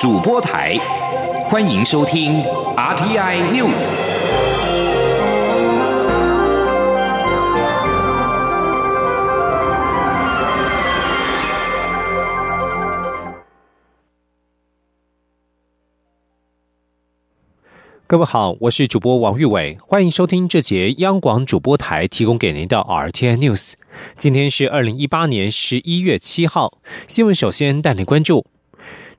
主播台，欢迎收听 RTI News。各位好，我是主播王玉伟，欢迎收听这节央广主播台提供给您的 RTI News。 今天是2018年11月7号，新闻首先带您关注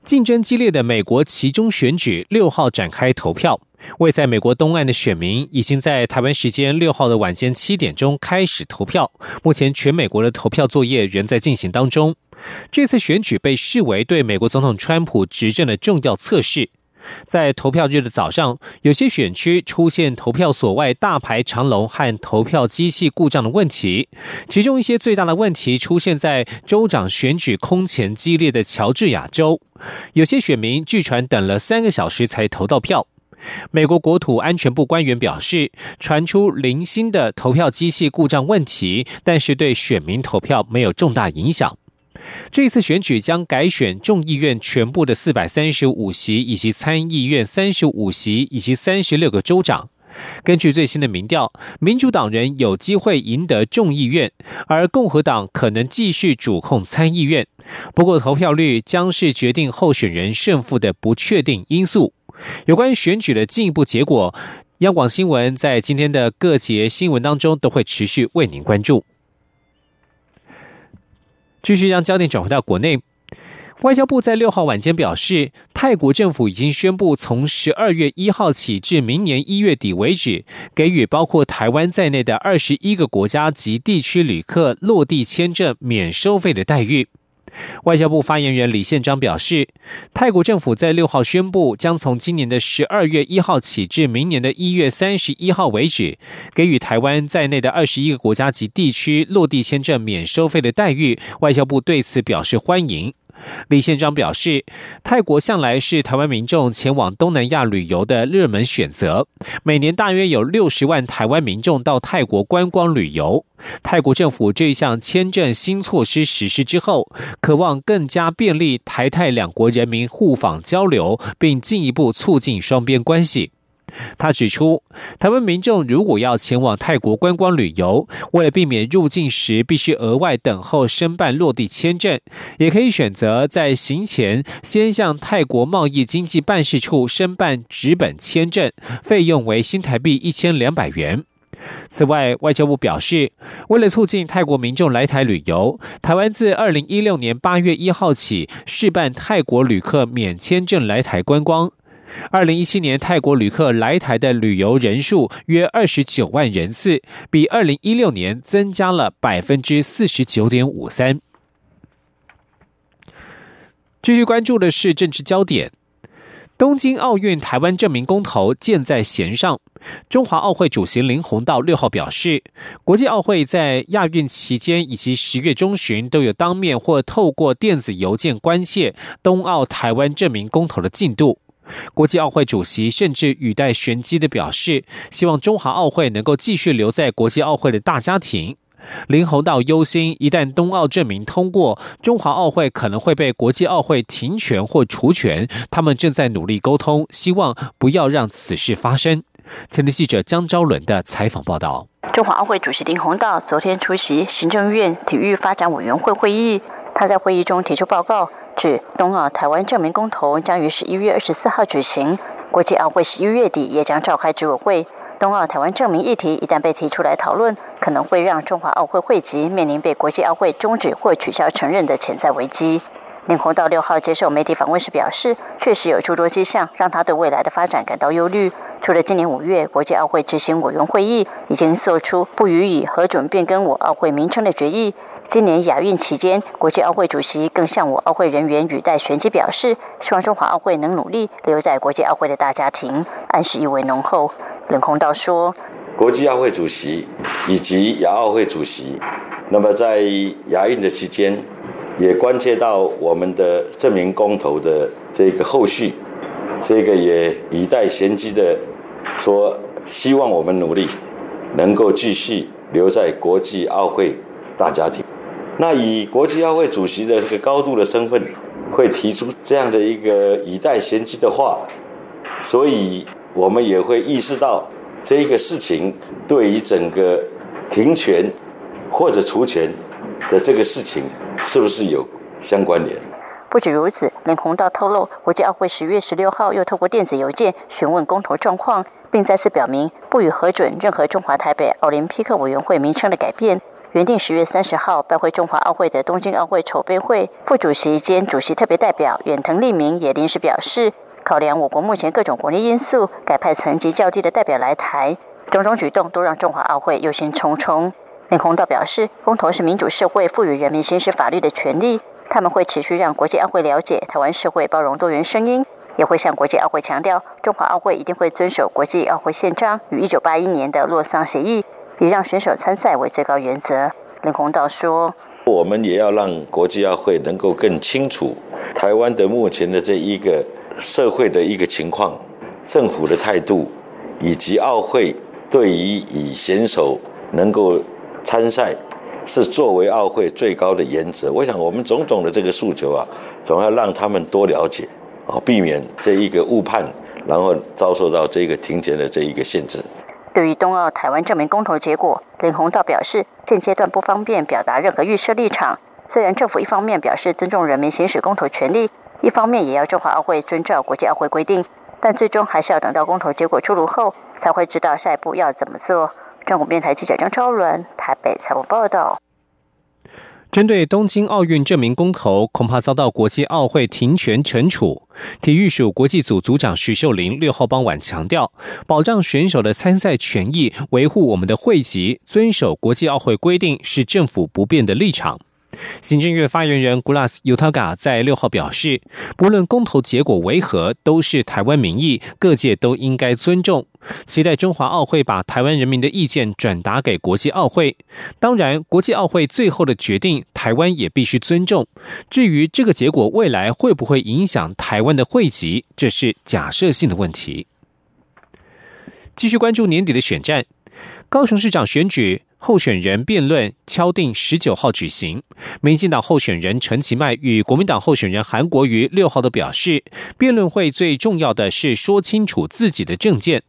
竞争激烈的美国期中选举6号展开投票，位在美国东岸的选民已经在台湾时间6号的晚间7点钟开始投票，目前全美国的投票作业仍在进行当中。这次选举被视为对美国总统川普执政的重要测试，在投票日的早上，有些选区出现投票所外大排长龙和投票机器故障的问题，其中一些最大的问题出现在州长选举空前激烈的乔治亚州，有些选民据传等了3个小时才投到票。美国国土安全部官员表示，传出零星的投票机器故障问题，但是对选民投票没有重大影响。这次选举将改选众议院全部的435席以及参议院35席以及36个州长。根据最新的民调，民主党人有机会赢得众议院，而共和党可能继续主控参议院。不过投票率将是决定候选人胜负的不确定因素。有关选举的进一步结果，央广新闻在今天的各节新闻当中都会持续为您关注。继续将焦点转回到国内，外交部在6号晚间表示，泰国政府已经宣布从12月1号起至明年1月底为止，给予包括台湾在内的21个国家及地区旅客落地签证免收费的待遇。外交部发言人李宪章表示，泰国政府在6号宣布，将从今年的12月1号起至明年的1月31号为止，给予台湾在内的21个国家及地区落地签证免收费的待遇，外交部对此表示欢迎。李宪章表示，泰国向来是台湾民众前往东南亚旅游的热门选择，每年大约有60万台湾民众到泰国观光旅游。泰国政府这一项签证新措施实施之后，渴望更加便利台泰两国人民互访交流，并进一步促进双边关系。他指出，台湾民众如果要前往泰国观光旅游，为了避免入境时必须额外等候申办落地签证，也可以选择在行前先向泰国贸易经济办事处申办纸本签证，费用为新台币1200元。此外，外交部表示，为了促进泰国民众来台旅游，台湾自2016年8月1号起试办泰国旅客免签证来台观光。2017年泰国旅客来台的旅游人数约29万人次，比2016年增加了 49.53%。 继续关注的是政治焦点，东京奥运台湾证明公投箭在弦上。中华奥会主席林鸿道6号表示，国际奥会在亚运期间以及10月中旬都有当面或透过电子邮件关切东奥台湾证明公投的进度。国际奥会主席甚至语带玄机地表示，希望中华奥会能够继续留在国际奥会的大家庭。林鸿道忧心，一旦东奥证明通过，中华奥会可能会被国际奥会停权或除权，他们正在努力沟通，希望不要让此事发生。前天记者江昭伦的采访报道。中华奥会主席林鸿道昨天出席行政院体育发展委员会会议，他在会议中提出报告，指东奥台湾证明公投将于11月24号举行，国际奥会11月底也将召开执委会。东奥台湾证明议题一旦被提出来讨论，可能会让中华奥会会籍面临被国际奥会终止或取消承认的潜在危机。林鸿道6号接受媒体访问时表示，确实有诸多迹象让他对未来的发展感到忧虑。除了今年5月国际奥会执行委员会议已经做出不予以核准变更我奥会名称的决议，今年亚运期间，国际奥会主席更向我奥会人员语带玄机表示，希望中华奥会能努力留在国际奥会的大家庭，暗示意味浓厚。林鸿道说，国际奥会主席以及亚奥会主席，那么在亚运的期间也关切到我们的证明公投的这个后续，这个也语带玄机的说，希望我们努力能够继续留在国际奥会大家庭。那以国际奥会主席的这个高度的身份，会提出这样的一个以待先机的话，所以我们也会意识到这个事情对于整个停权或者除权的这个事情是不是有相关联。不止如此，林鸿道透露，国际奥会10月16号又透过电子邮件询问公投状况，并再次表明不予核准任何中华台北奥林匹克委员会名称的改变。原定10月30号拜会中华奥会的东京奥会筹备会副主席兼主席特别代表远藤利明也临时表示，考量我国目前各种国内因素，改派层级较低的代表来台，种种举动都让中华奥会忧心忡忡。林鸿道表示，公投是民主社会赋予人民行使法律的权利，他们会持续让国际奥会了解台湾社会包容多元声音，也会向国际奥会强调，中华奥会一定会遵守国际奥会宪章与1981年的洛桑协议，以让选手参赛为最高原则。林鸿道说，我们也要让国际奥会能够更清楚台湾的目前的这一个社会的一个情况，政府的态度，以及奥会对于以选手能够参赛是作为奥会最高的原则。我想我们种种的这个诉求啊，总要让他们多了解，避免这一个误判，然后遭受到这个停权的这一个限制。对于冬奥台湾证明公投结果，林鸿道表示，现阶段不方便表达任何预设立场。虽然政府一方面表示尊重人民行使公投权利，一方面也要中华奥会遵照国际奥会规定，但最终还是要等到公投结果出炉后，才会知道下一步要怎么做。中国电台记者张超伦台北采访报道。针对东京奥运证明公投，恐怕遭到国际奥会停权惩处。体育署国际组组长徐秀玲6号傍晚强调，保障选手的参赛权益，维护我们的会籍，遵守国际奥会规定是政府不变的立场。行政院发言人 Gulas Yutaga 在6号表示，不论公投结果为何，都是台湾民意，各界都应该尊重。期待中华奥会把台湾人民的意见转达给国际奥会，当然国际奥会最后的决定，台湾也必须尊重。至于这个结果未来会不会影响台湾的会籍，这是假设性的问题。继续关注年底的选战，高雄市长选举候选人辩论敲定19号举行，民进党候选人陈其迈与国民党候选人韩国瑜6号都表示，辩论会最重要的是说清楚自己的政见。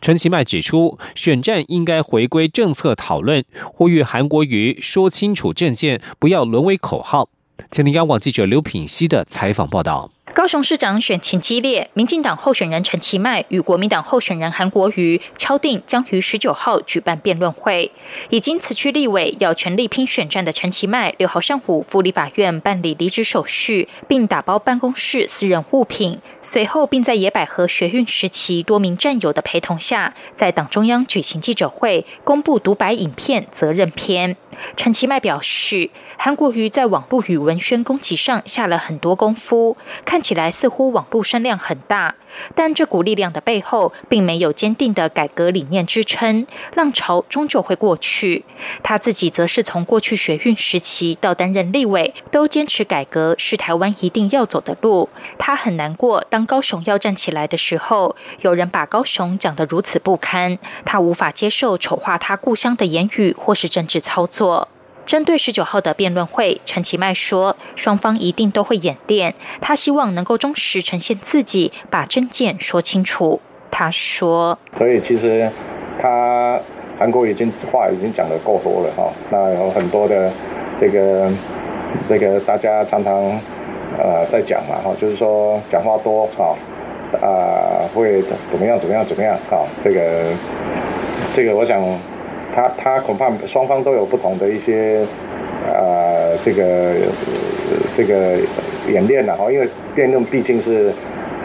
陈其迈指出，选战应该回归政策讨论，呼吁韩国瑜说清楚政见，不要沦为口号。前天央广记者刘品熙的采访报道。高雄市长选情激烈，民进党候选人陈其迈与国民党候选人韩国瑜敲定将于19号举办辩论会。已经辞去立委要全力拼选战的陈其迈6号上午赴立法院办理离职手续，并打包办公室私人物品，随后并在野百合学运时期多名战友的陪同下，在党中央举行记者会，公布独白影片责任篇。陈其迈表示，韩国瑜在网络与文宣攻击上下了很多功夫，看起来似乎网络声量很大，但这股力量的背后并没有坚定的改革理念支撑，浪潮终究会过去。他自己则是从过去学运时期到担任立委，都坚持改革是台湾一定要走的路。他很难过，当高雄要站起来的时候，有人把高雄讲得如此不堪，他无法接受丑化他故乡的言语或是政治操作。针对19号的辩论会，陈其迈说，双方一定都会演练，他希望能够忠实呈现自己，把政见说清楚。他说，所以其实他韩国已经话已经讲得够多了哈，那有很多的这个大家常常在讲嘛哈，就是说讲话多哈会怎么样哈，这个我想。他恐怕双方都有不同的一些这个演练了哈，因为辩论毕竟是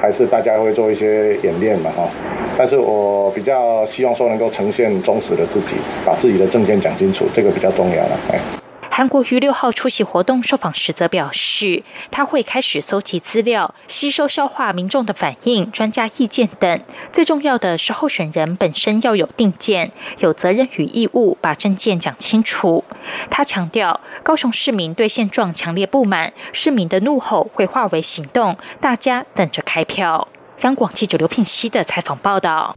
还是大家会做一些演练嘛哈，但是我比较希望说能够呈现忠实的自己，把自己的政见讲清楚，这个比较重要了。韩国瑜6号出席活动受访时则表示，他会开始搜集资料，吸收消化民众的反应、专家意见等。最重要的是，候选人本身要有定见，有责任与义务把政见讲清楚。他强调，高雄市民对现状强烈不满，市民的怒吼会化为行动，大家等着开票。央广记者刘聘熙的采访报道。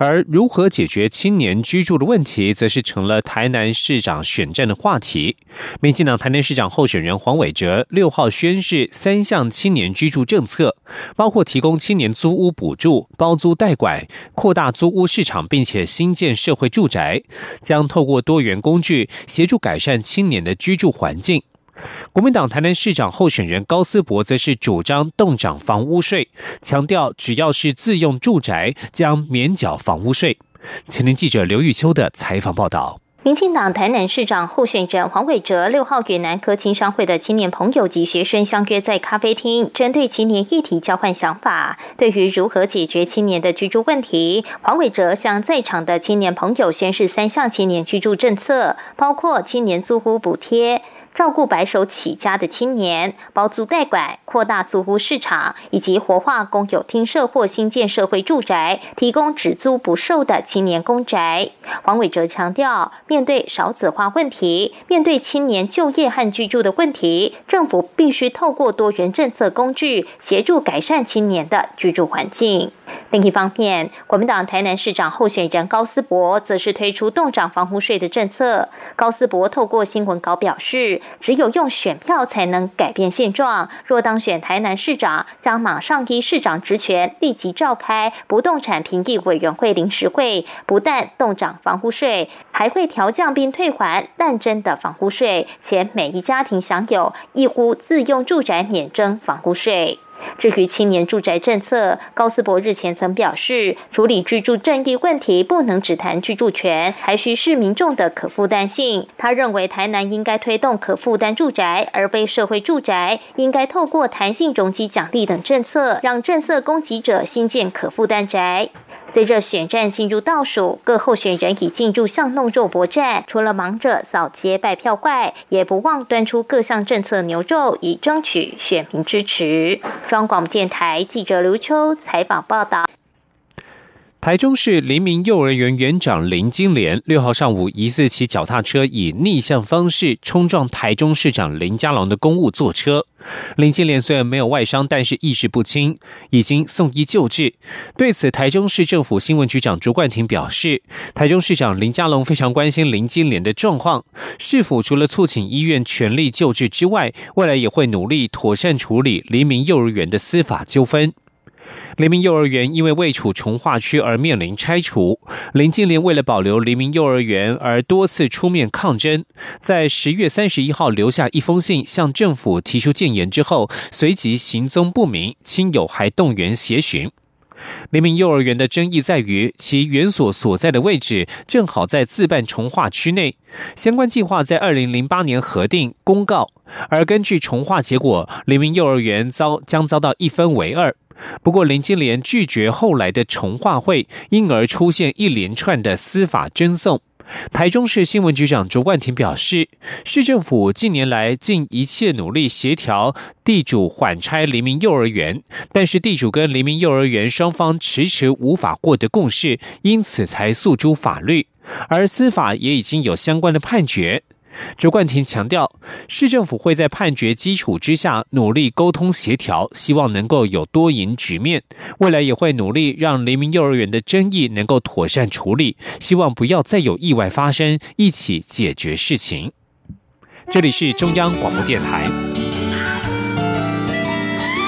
而如何解决青年居住的问题，则是成了台南市长选战的话题。民进党台南市长候选人黄伟哲6号宣示三项青年居住政策，包括提供青年租屋补助、包租代管、扩大租屋市场，并且新建社会住宅，将透过多元工具协助改善青年的居住环境。国民党台南市长候选人高思博则是主张冻涨房屋税，强调只要是自用住宅将免缴房屋税。前天记者刘玉秋的采访报道。民进党台南市长候选人黄伟哲6号与南科青商会的青年朋友及学生相约在咖啡厅，针对青年议题交换想法。对于如何解决青年的居住问题，黄伟哲向在场的青年朋友宣示三项青年居住政策，包括青年租屋补贴、照顾白手起家的青年、包租代管、扩大租屋市场，以及活化公有厅舍或新建社会住宅，提供只租不售的青年公宅。黄伟哲强调，面对少子化问题，面对青年就业和居住的问题，政府必须透过多元政策工具，协助改善青年的居住环境。另一方面，国民党台南市长候选人高思博则是推出冻涨房屋税的政策。高思博透过新闻稿表示，只有用选票才能改变现状，若当选台南市长，将马上依市长职权立即召开不动产评议委员会临时会，不但冻涨房屋税，还会调降并退还滥征的房屋税，且每一家庭享有一户自用住宅免征房屋税。至于青年住宅政策，高思博日前曾表示，处理居住正义问题不能只谈居住权，还需视民众的可负担性。他认为台南应该推动可负担住宅，而非社会住宅，应该透过弹性容积奖励等政策，让政策供给者新建可负担宅。随着选战进入倒数，各候选人已进入巷弄肉搏战，除了忙着扫街拜票外，也不忘端出各项政策牛肉，以争取选民支持。中央广播电台记者刘秋采访报道。台中市黎明幼儿园园长林金莲6号上午疑似骑脚踏车以逆向方式冲撞台中市长林佳龙的公务座车。林金莲虽然没有外伤，但是意识不清，已经送医救治。对此，台中市政府新闻局长卓冠廷表示，台中市长林佳龙非常关心林金莲的状况，市府除了促请医院全力救治之外，未来也会努力妥善处理黎明幼儿园的司法纠纷。黎明幼儿园因为位处重划区而面临拆除，林金莲为了保留黎明幼儿园而多次出面抗争，在10月31号留下一封信向政府提出建言之后，随即行踪不明，亲友还动员协寻。黎明幼儿园的争议在于其园所所在的位置正好在自办重划区内，相关计划在2008年核定公告，而根据重划结果，黎明幼儿园将遭到一分为二。不过林金莲拒绝后来的重划会，因而出现一连串的司法争讼。台中市新闻局长卓冠廷表示，市政府近年来尽一切努力协调地主缓拆黎明幼儿园，但是地主跟黎明幼儿园双方迟迟无法获得共识，因此才诉诸法律，而司法也已经有相关的判决。卓冠廷强调，市政府会在判决基础之下努力沟通协调，希望能够有多赢局面，未来也会努力让黎明幼儿园的争议能够妥善处理，希望不要再有意外发生，一起解决事情。这里是中央广播电台，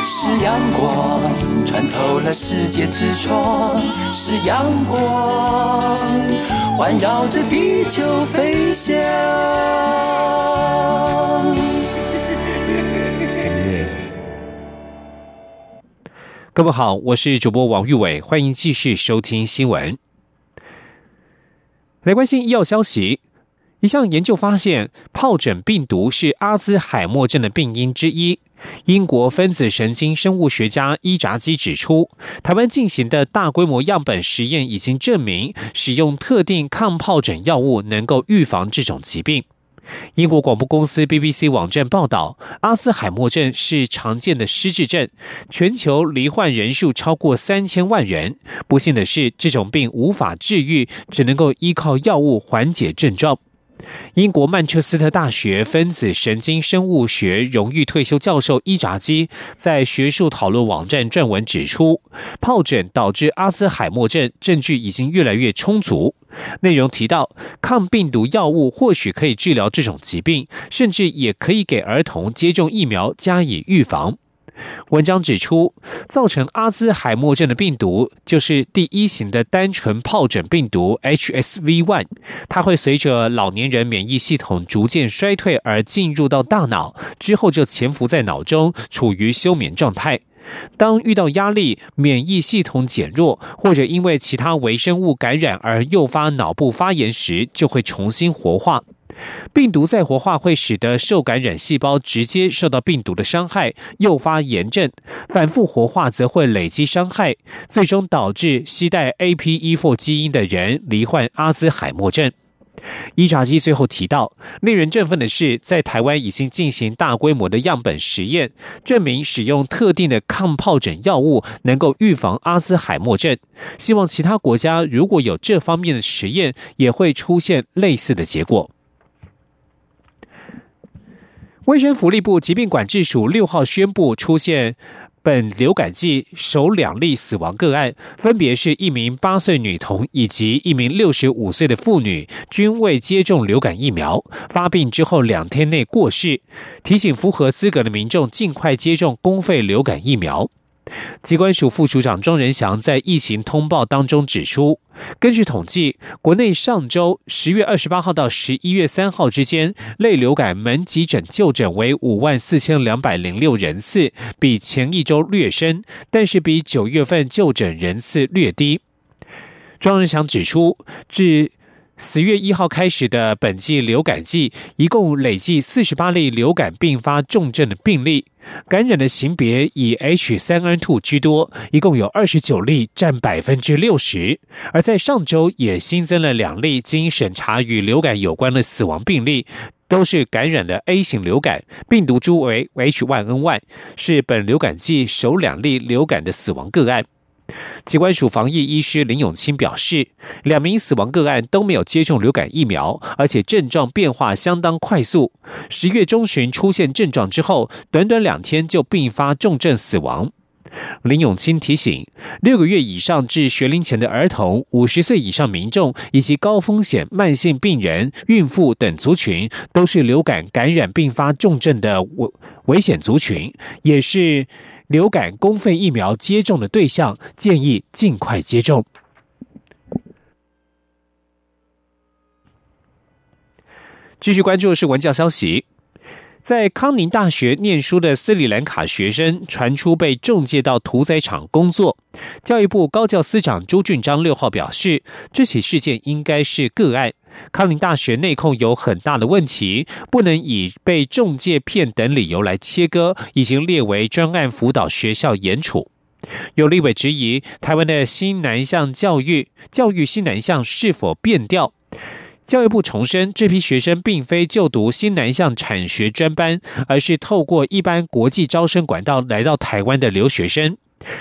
是阳光穿透了世界之窗，是阳光环绕着地球飞翔。各位好，我是主播王玉伟，欢迎继续收听新闻。来关心医药消息。一项研究发现，疱疹病毒是阿兹海默症的病因之一。英国分子神经生物学家伊扎基指出，台湾进行的大规模样本实验已经证明，使用特定抗疱疹药物能够预防这种疾病。英国广播公司 BBC 网站报道，阿兹海默症是常见的失智症，全球罹患人数超过3000万人。不幸的是，这种病无法治愈，只能够依靠药物缓解症状。英国曼彻斯特大学分子神经生物学荣誉退休教授伊扎基在学术讨论网站撰文指出，疱疹导致阿兹海默症证据已经越来越充足。内容提到，抗病毒药物或许可以治疗这种疾病，甚至也可以给儿童接种疫苗加以预防。文章指出，造成阿兹海默症的病毒就是第一型的单纯疱疹病毒 HSV-1， 它会随着老年人免疫系统逐渐衰退而进入到大脑，之后就潜伏在脑中，处于休眠状态。当遇到压力、免疫系统减弱，或者因为其他微生物感染而诱发脑部发炎时，就会重新活化。病毒再活化会使得受感染细胞直接受到病毒的伤害，诱发炎症，反复活化则会累积伤害，最终导致携带 APE4 基因的人罹患阿兹海默症。伊扎基最后提到，令人振奋的是，在台湾已经进行大规模的样本实验，证明使用特定的抗疱疹药物能够预防阿兹海默症。希望其他国家如果有这方面的实验，也会出现类似的结果。卫生福利部疾病管制署6号宣布出现本流感季首2例死亡个案，分别是一名8岁女童以及一名65岁的妇女，均未接种流感疫苗，发病之后2天内过世。提醒符合资格的民众尽快接种公费流感疫苗。疾管署副署长庄仁祥在疫情通报当中指出，根据统计，国内上周10月28号到11月3号之间，类流感门急诊就诊为 54,206 人次，比前一周略升，但是比9月份就诊人次略低。庄仁祥指出，至4月1号开始的本季流感季，一共累计48例流感并发重症的病例，感染的型别以 H3N2 居多，一共有29例，占 60%， 而在上周也新增了2例经审查与流感有关的死亡病例，都是感染了 A 型流感，病毒株为 H1N1， 是本流感季首2例流感的死亡个案。疾管署防疫医师林永清表示，2名死亡个案都没有接种流感疫苗，而且症状变化相当快速。10月中旬出现症状之后，短短2天就并发重症死亡。林永清提醒，6个月以上至学龄前的儿童、50岁以上民众以及高风险慢性病人、孕妇等族群，都是流感感染并发重症的危险族群，也是流感公费疫苗接种的对象，建议尽快接种。继续关注的是文教消息。在康宁大学念书的斯里兰卡学生传出被中介到屠宰场工作，教育部高教司长朱俊章6号表示，这起事件应该是个案，康宁大学内控有很大的问题，不能以被中介骗等理由来切割，已经列为专案辅导学校严处。有立委质疑，台湾的新南向教育新南向是否变调？教育部重申，这批学生并非就读新南向产学专班，而是透过一般国际招生管道来到台湾的留学生。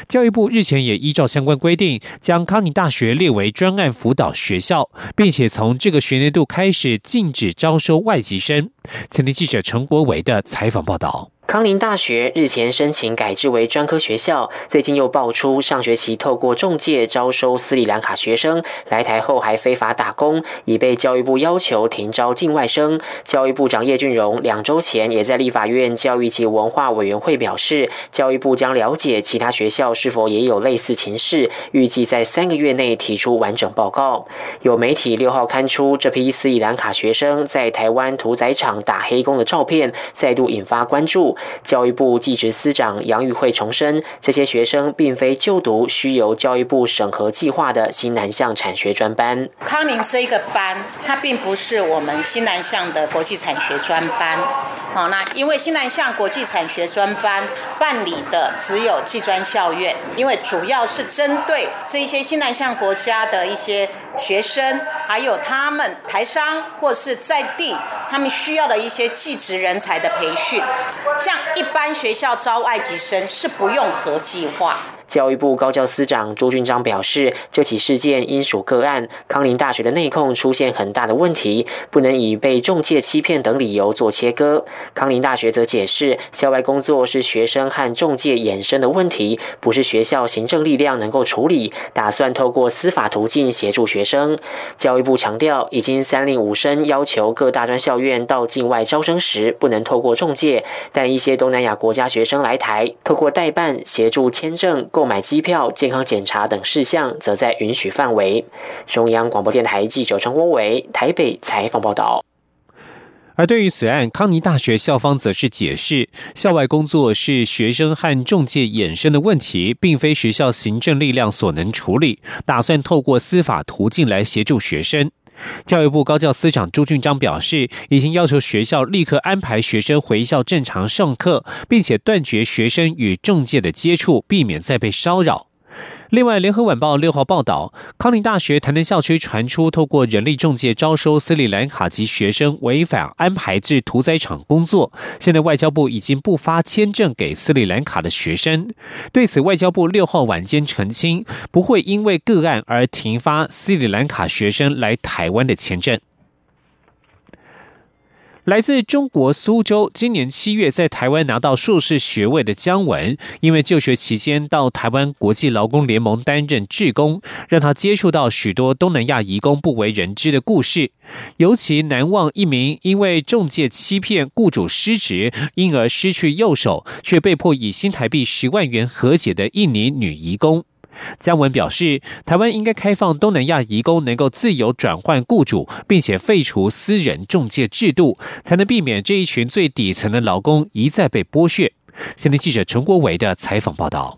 教育部日前也依照相关规定，将康宁大学列为专案辅导学校，并且从这个学年度开始禁止招收外籍生。前天记者陈国维的采访报道。康宁大学日前申请改制为专科学校，最近又爆出上学期透过仲介招收斯里兰卡学生，来台后还非法打工，已被教育部要求停招境外生。教育部长叶俊荣2周前也在立法院教育及文化委员会表示，教育部将了解其他学校是否也有类似情势，预计在3个月内提出完整报告。有媒体6号刊出这批斯里兰卡学生在台湾屠宰场打黑工的照片，再度引发关注。教育部技职司长杨育慧重申，这些学生并非就读需由教育部审核计划的新南向产学专班。康宁这一个班，它并不是我们新南向的国际产学专班。好，那因为新南向国际产学专班办理的只有技专校院，因为主要是针对这一些新南向国家的一些学生，还有他们台商或是在地他们需要的一些技职人才的培训。像一般学校招外籍生是不用核计划。教育部高教司长朱俊章表示，这起事件应属个案，康宁大学的内控出现很大的问题，不能以被中介欺骗等理由做切割。康宁大学则解释，校外工作是学生和中介衍生的问题，不是学校行政力量能够处理，打算透过司法途径协助学生。教育部强调，已经305申要求各大专校院到境外招生时不能透过中介，但一些东南亚国家学生来台，透过代办协助签证、购买机票、健康检查等事项，则在允许范围。中央广播电台记者陈国伟台北采访报道。而对于此案，康尼大学校方则是解释，校外工作是学生和中介衍生的问题，并非学校行政力量所能处理，打算透过司法途径来协助学生。教育部高教司长朱俊章表示，已经要求学校立刻安排学生回校正常上课，并且断绝学生与中介的接触，避免再被骚扰。另外，联合晚报6号报道，康宁大学台南校区传出透过人力中介招收斯里兰卡籍学生，违反安排至屠宰场工作，现在外交部已经不发签证给斯里兰卡的学生。对此，外交部6号晚间澄清，不会因为个案而停发斯里兰卡学生来台湾的签证。来自中国苏州，今年7月在台湾拿到硕士学位的姜文，因为就学期间到台湾国际劳工联盟担任志工，让他接触到许多东南亚移工不为人知的故事，尤其难忘一名因为中介欺骗雇主失职，因而失去右手，却被迫以新台币10万元和解的印尼女移工。姜文表示，台湾应该开放东南亚移工能够自由转换雇主，并且废除私人仲介制度，才能避免这一群最底层的劳工一再被剥削。现在记者陈国伟的采访报道。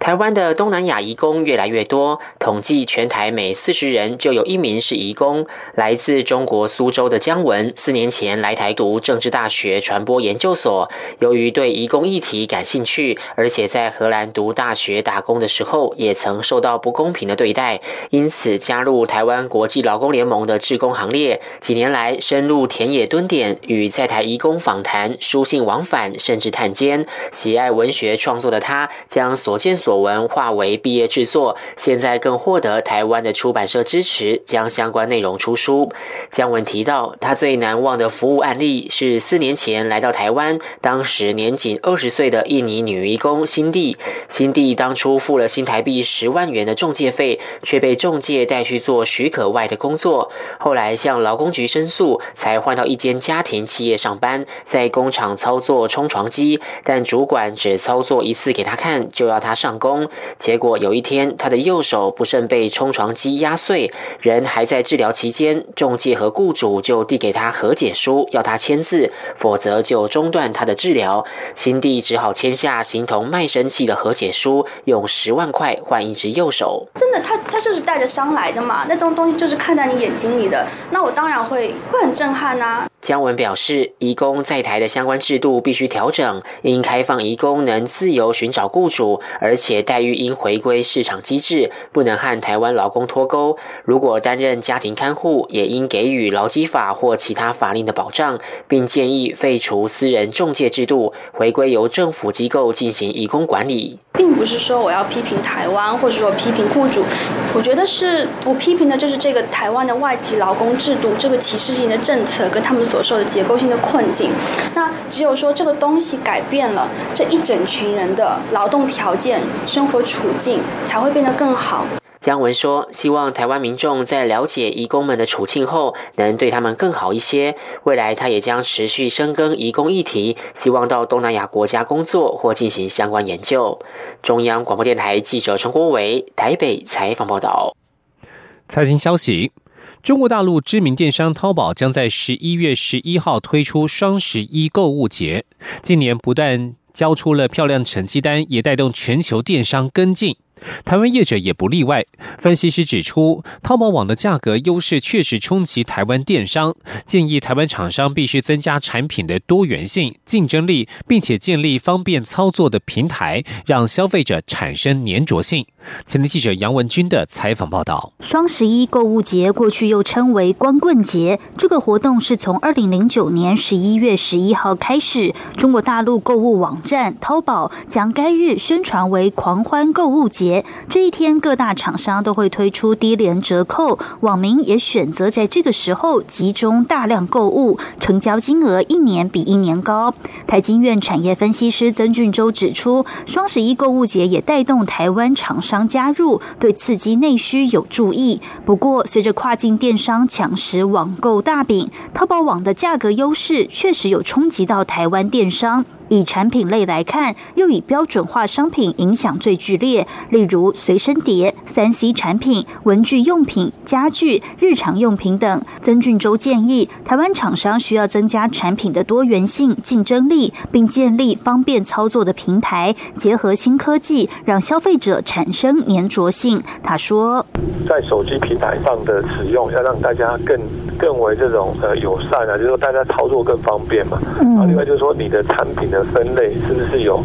台湾的东南亚移工越来越多，统计全台每40人就有1名是移工。来自中国苏州的姜文，4年前来台读政治大学传播研究所，由于对移工议题感兴趣，而且在荷兰读大学打工的时候也曾受到不公平的对待，因此加入台湾国际劳工联盟的志工行列。几年来深入田野蹲点，与在台移工访谈、书信往返，甚至探监。喜爱文学创作的他，将所见所闻化为毕业制作，现在更获得台湾的出版社支持，将相关内容出书。姜文提到，他最难忘的服务案例是4年前来到台湾，当时年仅20岁的印尼女移工辛蒂。辛蒂当初付了新台币10万元的仲介费，却被仲介带去做许可外的工作，后来向劳工局申诉，才换到一间家庭企业上班，在工厂操作冲床机，但主管只操作一次给他看，就要他上工，结果有一天他的右手不慎被冲床机压碎，人还在治疗期间，仲介和雇主就递给他和解书，要他签字，否则就中断他的治疗。辛蒂只好签下形同卖身契的和解书，用10万块换一只右手。真的，他就是带着伤来的嘛，那种东西就是看在你眼睛里的，那我当然会很震撼啊。姜文表示，移工在台的相关制度必须调整，应开放移工能自由寻找雇主，而且待遇应回归市场机制，不能和台湾劳工脱钩。如果担任家庭看护，也应给予劳基法或其他法令的保障，并建议废除私人仲介制度，回归由政府机构进行移工管理。并不是说我要批评台湾，或者说批评雇主，我觉得是我批评的就是这个台湾的外籍劳工制度，这个歧视性的政策跟他们所受的结构性的困境。那只有说这个东西改变了，这一整群人的劳动条件、生活处境才会变得更好。姜文说，希望台湾民众在了解移工们的处境后，能对他们更好一些。未来他也将持续深耕移工议题，希望到东南亚国家工作或进行相关研究。中央广播电台记者陈国伟台北采访报道。财经消息，中国大陆知名电商淘宝将在11月11号推出双十一购物节，近年不断交出了漂亮成绩单，也带动全球电商跟进。台湾业者也不例外。分析师指出，淘宝网的价格优势确实冲击台湾电商，建议台湾厂商必须增加产品的多元性、竞争力，并且建立方便操作的平台，让消费者产生粘着性。前天记者杨文君的采访报道。双十一购物节过去又称为光棍节，这个活动是从2009年11月11号开始，中国大陆购物网站淘宝将该日宣传为狂欢购物节。这一天各大厂商都会推出低廉折扣，网民也选择在这个时候集中大量购物，成交金额一年比一年高。台经院产业分析师曾俊洲指出，双十一购物节也带动台湾厂商加入，对刺激内需有助益。不过随着跨境电商抢食网购大饼，淘宝网的价格优势确实有冲击到台湾电商。以产品类来看，又以标准化商品影响最剧烈，例如随身碟、3C 产品、文具用品、家具、日常用品等。曾俊洲建议，台湾厂商需要增加产品的多元性、竞争力，并建立方便操作的平台，结合新科技，让消费者产生粘着性。他说，在手机平台上的使用要让大家更为这种友善啊，就是说大家操作更方便嘛。然后另外就是说你的产品的分类是不是有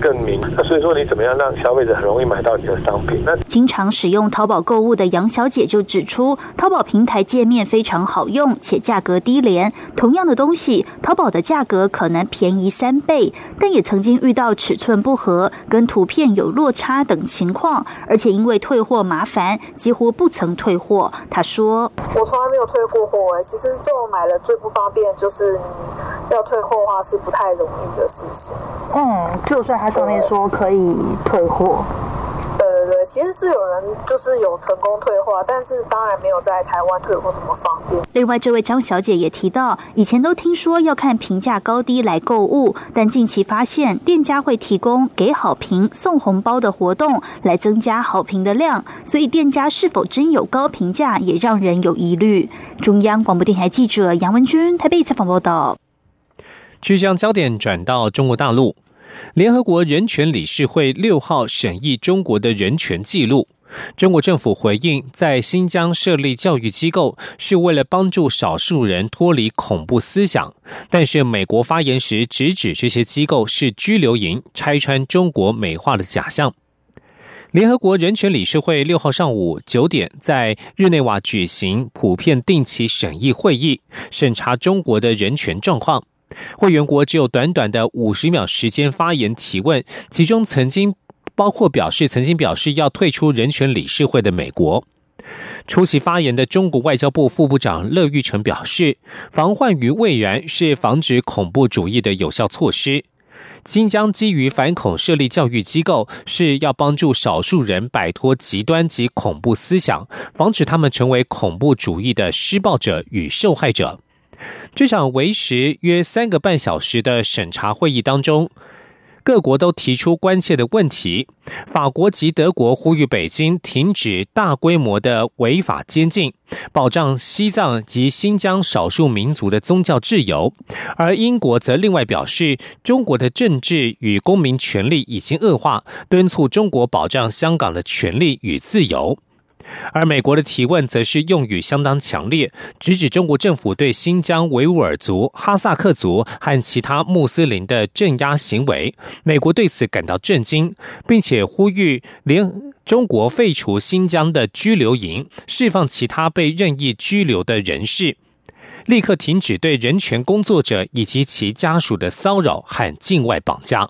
更明？所以说你怎么样让消费者很容易买到你的商品？那经常使用淘宝购物的杨小姐就指出，淘宝平台界面非常好用，且价格低廉。同样的东西，淘宝的价格可能便宜3倍，但也曾经遇到尺寸不合、跟图片有落差等情况，而且因为退货麻烦，几乎不曾退货。她说，我从来没有退过货其实这种买了最不方便就是你要退货的话是不太容易的事情。就算它上面说可以退货。对，其实是有人就是有成功退货，但是当然没有在台湾退货这么方便。另外，这位张小姐也提到，以前都听说要看评价高低来购物，但近期发现店家会提供给好评送红包的活动来增加好评的量，所以店家是否真有高评价也让人有疑虑。中央广播电台记者杨文君台北采访报道。即将焦点转到中国大陆。联合国人权理事会6号审议中国的人权记录。中国政府回应，在新疆设立教育机构是为了帮助少数人脱离恐怖思想，但是美国发言时直指这些机构是拘留营，拆穿中国美化的假象。联合国人权理事会6号上午9点在日内瓦举行普遍定期审议会议，审查中国的人权状况。会员国只有短短的50秒时间发言提问，其中曾经表示要退出人权理事会的美国。出席发言的中国外交部副部长乐玉成表示，防患于未然是防止恐怖主义的有效措施。新疆基于反恐设立教育机构是要帮助少数人摆脱极端及恐怖思想，防止他们成为恐怖主义的施暴者与受害者。这场为时约3个半小时的审查会议当中，各国都提出关切的问题。法国及德国呼吁北京停止大规模的违法监禁，保障西藏及新疆少数民族的宗教自由。而英国则另外表示，中国的政治与公民权利已经恶化，敦促中国保障香港的权利与自由。而美国的提问则是用语相当强烈，直指中国政府对新疆维吾尔族、哈萨克族和其他穆斯林的镇压行为。美国对此感到震惊，并且呼吁中国废除新疆的拘留营，释放其他被任意拘留的人士，立刻停止对人权工作者以及其家属的骚扰和境外绑架。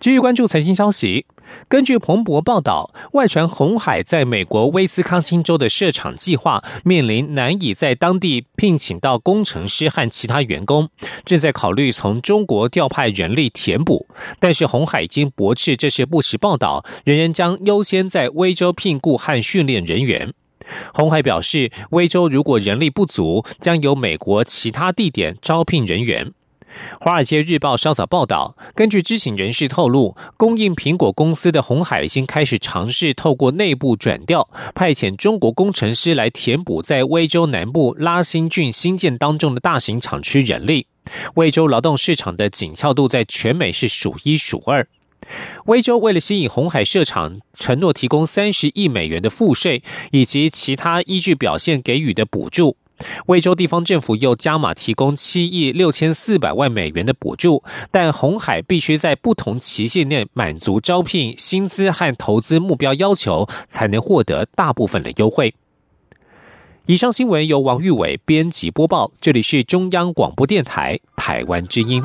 继续关注财经消息。根据彭博报道，外传鸿海在美国威斯康星州的设厂计划面临难以在当地聘请到工程师和其他员工，正在考虑从中国调派人力填补。但是鸿海已经驳斥这是不实报道，仍然将优先在威州聘雇和训练人员。鸿海表示，威州如果人力不足，将由美国其他地点招聘人员。华尔街日报稍早报道，根据知情人士透露，供应苹果公司的鸿海已经开始尝试透过内部转调，派遣中国工程师来填补在威州南部拉辛郡新建当中的大型厂区人力。威州劳动市场的紧俏度在全美是数一数二。威州为了吸引红海设厂，承诺提供30亿美元的赋税以及其他依据表现给予的补助。威州地方政府又加码提供7亿6400万美元的补助，但鸿海必须在不同期限内满足招聘、薪资和投资目标要求，才能获得大部分的优惠。以上新闻由王玉伟编辑播报，这里是中央广播电台台湾之音。